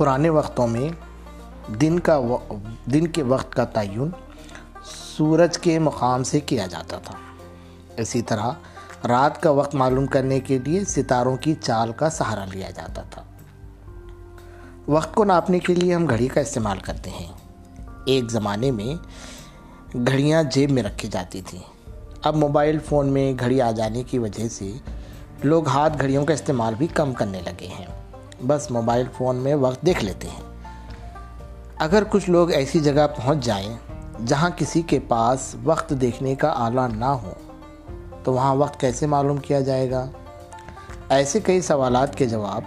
پرانے وقتوں میں دن کے وقت کا تعین سورج کے مقام سے کیا جاتا تھا۔ اسی طرح رات کا وقت معلوم کرنے کے لیے ستاروں کی چال کا سہارا لیا جاتا تھا۔ وقت کو ناپنے کے لیے ہم گھڑی کا استعمال کرتے ہیں۔ ایک زمانے میں گھڑیاں جیب میں رکھی جاتی تھیں، اب موبائل فون میں گھڑی آ جانے کی وجہ سے لوگ ہاتھ گھڑیوں کا استعمال بھی کم کرنے لگے ہیں، بس موبائل فون میں وقت دیکھ لیتے ہیں۔ اگر کچھ لوگ ایسی جگہ پہنچ جائیں جہاں کسی کے پاس وقت دیکھنے کا آلہ نہ ہو تو وہاں وقت کیسے معلوم کیا جائے گا؟ ایسے کئی سوالات کے جواب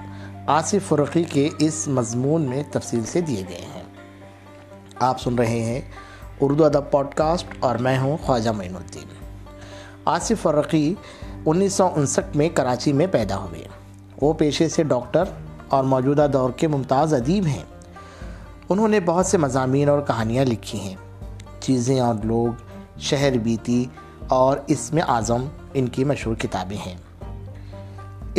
آصف فرقی کے اس مضمون میں تفصیل سے دیے گئے ہیں۔ آپ سن رہے ہیں اردو ادب پوڈ کاسٹ اور میں ہوں خواجہ معین الدین۔ آصف فرقی 1959 میں کراچی میں پیدا ہوئے۔ وہ پیشے سے ڈاکٹر اور موجودہ دور کے ممتاز ادیب ہیں۔ انہوں نے بہت سے مضامین اور کہانیاں لکھی ہیں۔ چیزیں اور لوگ، شہر بیتی اور اس میں اعظم ان کی مشہور کتابیں ہیں۔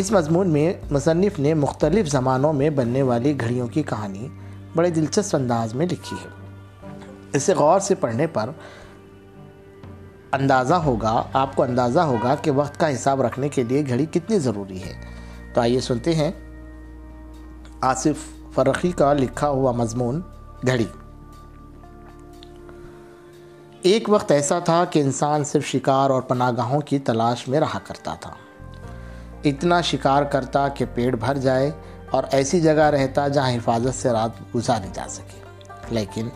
اس مضمون میں مصنف نے مختلف زمانوں میں بننے والی گھڑیوں کی کہانی بڑے دلچسپ انداز میں لکھی ہے۔ اسے غور سے پڑھنے پر آپ کو اندازہ ہوگا کہ وقت کا حساب رکھنے کے لیے گھڑی کتنی ضروری ہے۔ تو آئیے سنتے ہیں آصف فرقی کا لکھا ہوا مضمون گھڑی۔ ایک وقت ایسا تھا کہ انسان صرف شکار اور پناہ گاہوں کی تلاش میں رہا کرتا تھا۔ اتنا شکار کرتا کہ پیٹ بھر جائے اور ایسی جگہ رہتا جہاں حفاظت سے رات گزاری جا سکے۔ لیکن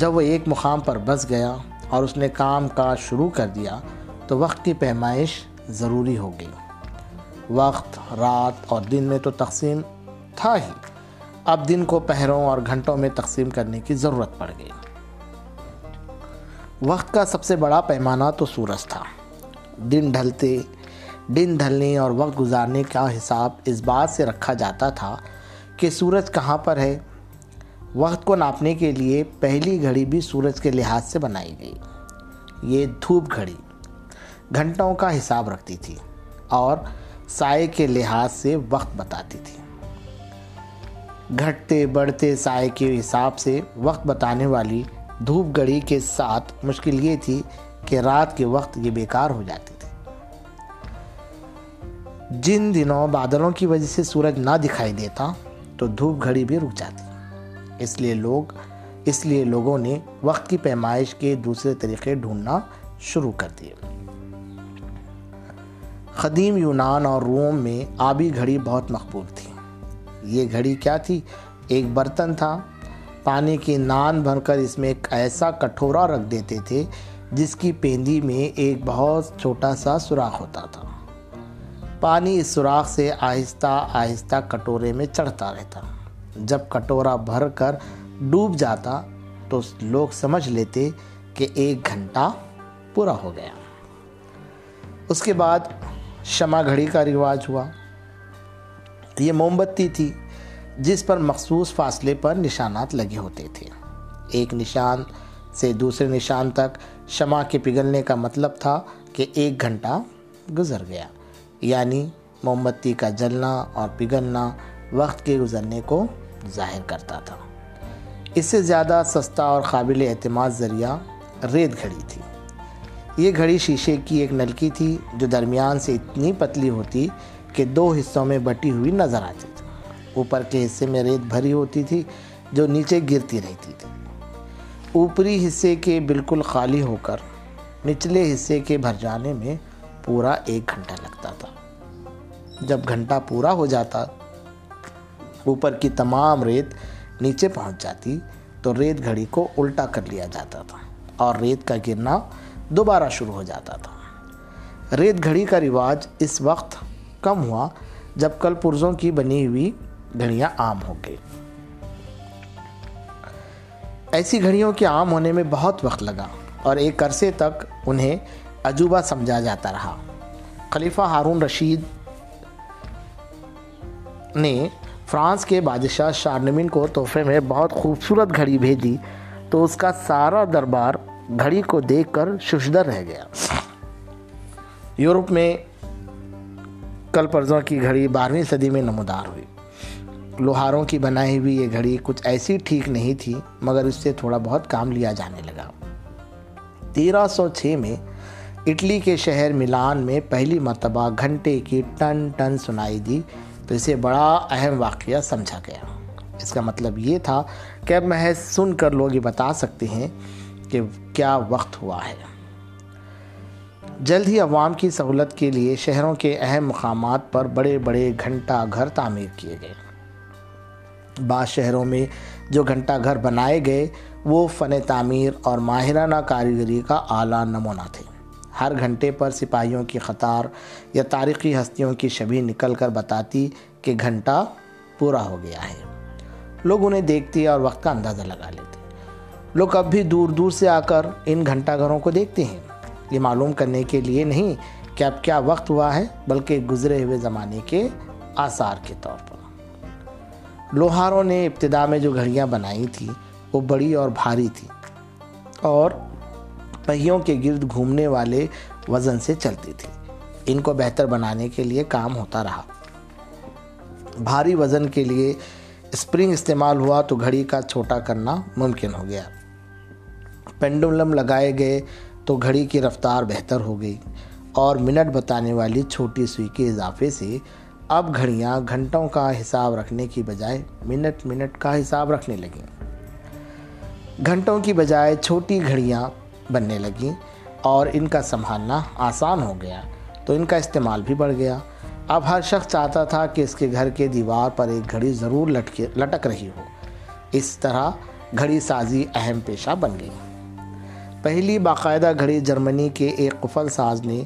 جب وہ ایک مقام پر بس گیا اور اس نے کام کاج شروع کر دیا تو وقت کی پیمائش ضروری ہو گئی۔ وقت رات اور دن میں تو تقسیم تھا ہی، اب دن کو پہروں اور گھنٹوں میں تقسیم کرنے کی ضرورت پڑ گئی۔ وقت کا سب سے بڑا پیمانہ تو سورج تھا۔ دن ڈھلنے اور وقت گزارنے کا حساب اس بات سے رکھا جاتا تھا کہ سورج کہاں پر ہے۔ وقت کو ناپنے کے لیے پہلی گھڑی بھی سورج کے لحاظ سے بنائی گئی۔ یہ دھوپ گھڑی گھنٹوں کا حساب رکھتی تھی اور سائے کے لحاظ سے وقت بتاتی تھی۔ گھٹتے بڑھتے سائے کے حساب سے وقت بتانے والی دھوپ گھڑی کے ساتھ مشکل یہ تھی کہ رات کے وقت یہ بیکار ہو جاتی تھی۔ جن دنوں بادلوں کی وجہ سے سورج نہ دکھائی دیتا تو دھوپ گھڑی بھی رک جاتی، اس لیے لوگوں نے وقت کی پیمائش کے دوسرے طریقے ڈھونڈنا شروع کر دیے۔ قدیم یونان اور روم میں آبی گھڑی بہت مقبول تھی۔ یہ گھڑی کیا تھی؟ ایک برتن تھا، پانی کی نان بھر کر اس میں ایک ایسا کٹورا رکھ دیتے تھے جس کی پیندی میں ایک بہت چھوٹا سا سوراخ ہوتا تھا۔ پانی اس سوراخ سے آہستہ آہستہ کٹورے میں چڑھتا رہتا۔ جب کٹورا بھر کر ڈوب جاتا تو لوگ سمجھ لیتے کہ 1 گھنٹہ پورا ہو گیا۔ اس کے بعد شمع گھڑی کا رواج ہوا۔ یہ موم بتی تھی جس پر مخصوص فاصلے پر نشانات لگے ہوتے تھے۔ ایک نشان سے دوسرے نشان تک شمع کے پگھلنے کا مطلب تھا کہ 1 گھنٹہ گزر گیا، یعنی موم بتی کا جلنا اور پگھلنا وقت کے گزرنے کو ظاہر کرتا تھا۔ اس سے زیادہ سستا اور قابل اعتماد ذریعہ ریت گھڑی تھی۔ یہ گھڑی شیشے کی ایک نلکی تھی جو درمیان سے اتنی پتلی ہوتی کہ 2 حصوں میں بٹی ہوئی نظر آتی تھی۔ اوپر کے حصے میں ریت بھری ہوتی تھی جو نیچے گرتی رہتی تھی۔ اوپری حصے کے بالکل خالی ہو کر نچلے حصے کے بھر جانے میں پورا 1 گھنٹہ لگتا تھا۔ جب گھنٹہ پورا ہو جاتا اوپر کی تمام ریت نیچے پہنچ جاتی تو ریت گھڑی کو الٹا کر لیا جاتا تھا اور ریت کا گرنا دوبارہ شروع ہو جاتا تھا۔ ریت گھڑی کا رواج اس وقت کم ہوا جب کل پرزوں کی بنی ہوئی گھڑیاں عام ہو گئی۔ ایسی گھڑیوں کے عام ہونے میں بہت وقت لگا اور ایک عرصے تک انہیں عجوبہ سمجھا جاتا رہا۔ خلیفہ ہارون رشید نے فرانس کے بادشاہ شارلمیل کو تحفے میں بہت خوبصورت گھڑی بھیجی تو اس کا سارا دربار گھڑی کو دیکھ کر ششدر رہ گیا۔ یورپ میں کل پرزوں کی گھڑی 12ویں صدی میں نمودار ہوئی۔ لوہاروں کی بنائی ہوئی یہ گھڑی کچھ ایسی ٹھیک نہیں تھی، مگر اس سے تھوڑا بہت کام لیا جانے لگا۔ 1306 میں اٹلی کے شہر ملان میں پہلی مرتبہ گھنٹے کی ٹن ٹن سنائی دی تو اسے بڑا اہم واقعہ سمجھا گیا۔ اس کا مطلب یہ تھا کہ اب محض سن کر لوگ یہ بتا سکتے ہیں کہ کیا وقت ہوا ہے۔ جلد ہی عوام کی سہولت کے لیے شہروں کے اہم مقامات پر بڑے بڑے گھنٹہ گھر تعمیر کیے گئے۔ بعض شہروں میں جو گھنٹہ گھر بنائے گئے وہ فن تعمیر اور ماہرانہ کاریگری کا اعلیٰ نمونہ تھے۔ ہر گھنٹے پر سپاہیوں کی قطار یا تاریخی ہستیوں کی شبیہ نکل کر بتاتی کہ گھنٹہ پورا ہو گیا ہے۔ لوگ انہیں دیکھتے اور وقت کا اندازہ لگا لیتے۔ لوگ اب بھی دور دور سے آ کر ان گھنٹہ گھروں کو دیکھتے ہیں، یہ معلوم کرنے کے لیے نہیں کہ اب کیا وقت ہوا ہے، بلکہ گزرے ہوئے زمانے کے آثار کے طور پر۔ لوہاروں نے ابتدا میں جو گھڑیاں بنائی تھیں وہ بڑی اور بھاری تھی اور پہیوں کے گرد گھومنے والے وزن سے چلتی تھی۔ ان کو بہتر بنانے کے لیے کام ہوتا رہا۔ بھاری وزن کے لیے اسپرنگ استعمال ہوا تو گھڑی کا چھوٹا کرنا ممکن ہو گیا۔ پینڈولم لگائے گئے تو گھڑی کی رفتار بہتر ہو گئی اور منٹ بتانے والی چھوٹی سوئی کے اضافے سے اب گھڑیاں گھنٹوں کا حساب رکھنے کی بجائے منٹ کا حساب رکھنے لگیں۔ گھنٹوں کی بجائے چھوٹی گھڑیاں بننے لگیں اور ان کا سنبھالنا آسان ہو گیا تو ان کا استعمال بھی بڑھ گیا۔ اب ہر شخص چاہتا تھا کہ اس کے گھر کے دیوار پر ایک گھڑی ضرور لٹک رہی ہو۔ اس طرح گھڑی سازی اہم پیشہ بن گئی۔ پہلی باقاعدہ گھڑی جرمنی کے ایک قفل ساز نے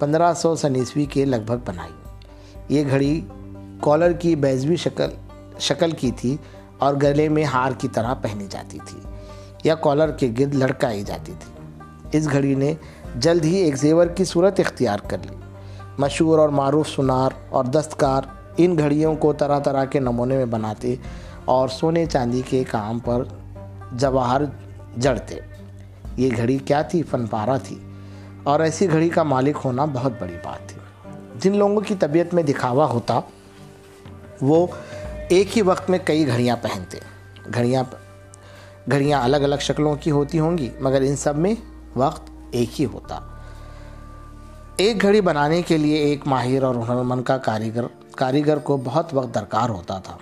1500 سن کے لگ بھگ بنائی۔ یہ گھڑی کالر کی بیضوی شکل کی تھی اور گلے میں ہار کی طرح پہنی جاتی تھی یا کالر کے گرد لٹکائی جاتی تھی۔ اس گھڑی نے جلد ہی ایک زیور کی صورت اختیار کر لی۔ مشہور اور معروف سنار اور دستکار ان گھڑیوں کو طرح طرح کے نمونے میں بناتے اور سونے چاندی کے کام پر جواہر جڑتے۔ یہ گھڑی کیا تھی؟ فن پارہ تھی، اور ایسی گھڑی کا مالک ہونا بہت بڑی بات تھی۔ جن لوگوں کی طبیعت میں دکھاوا ہوتا وہ ایک ہی وقت میں کئی گھڑیاں پہنتے۔ گھڑیاں الگ الگ شکلوں کی ہوتی ہوں گی، مگر ان سب میں وقت ایک ہی ہوتا۔ ایک گھڑی بنانے کے لیے ایک ماہر اور ہنرمند کا کاریگر کو بہت وقت درکار ہوتا تھا۔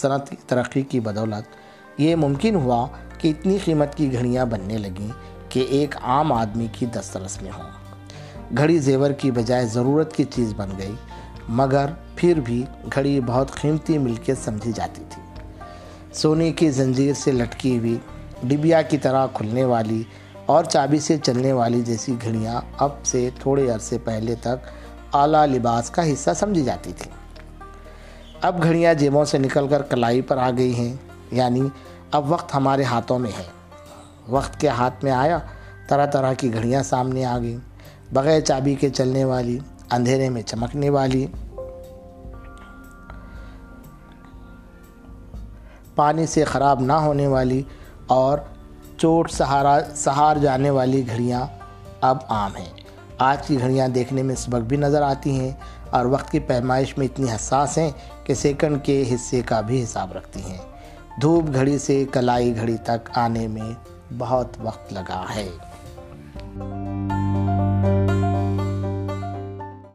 صنعت کی ترقی کی بدولت یہ ممکن ہوا کہ اتنی قیمت کی گھڑیاں بننے لگیں کہ ایک عام آدمی کی دسترس میں ہوں۔ گھڑی زیور کی بجائے ضرورت کی چیز بن گئی، مگر پھر بھی گھڑی بہت قیمتی ملکیت سمجھی جاتی تھی۔ سونے کی زنجیر سے لٹکی ہوئی، ڈبیا کی طرح کھلنے والی اور چابی سے چلنے والی جیسی گھڑیاں اب سے تھوڑے عرصے پہلے تک اعلیٰ لباس کا حصہ سمجھی جاتی تھیں۔ اب گھڑیاں جیبوں سے نکل کر کلائی پر آ گئی ہیں، یعنی اب وقت ہمارے ہاتھوں میں ہے۔ وقت کے ہاتھ میں آیا، طرح طرح کی گھڑیاں سامنے آ گئیں، بغیر چابی کے چلنے والی، اندھیرے میں چمکنے والی، پانی سے خراب نہ ہونے والی اور چوٹ سہار جانے والی گھڑیاں اب عام ہیں۔ آج کی گھڑیاں دیکھنے میں سبک بھی نظر آتی ہیں اور وقت کی پیمائش میں اتنی حساس ہیں کہ سیکنڈ کے حصے کا بھی حساب رکھتی ہیں۔ دھوپ گھڑی سے کلائی گھڑی تک آنے میں بہت وقت لگا ہے۔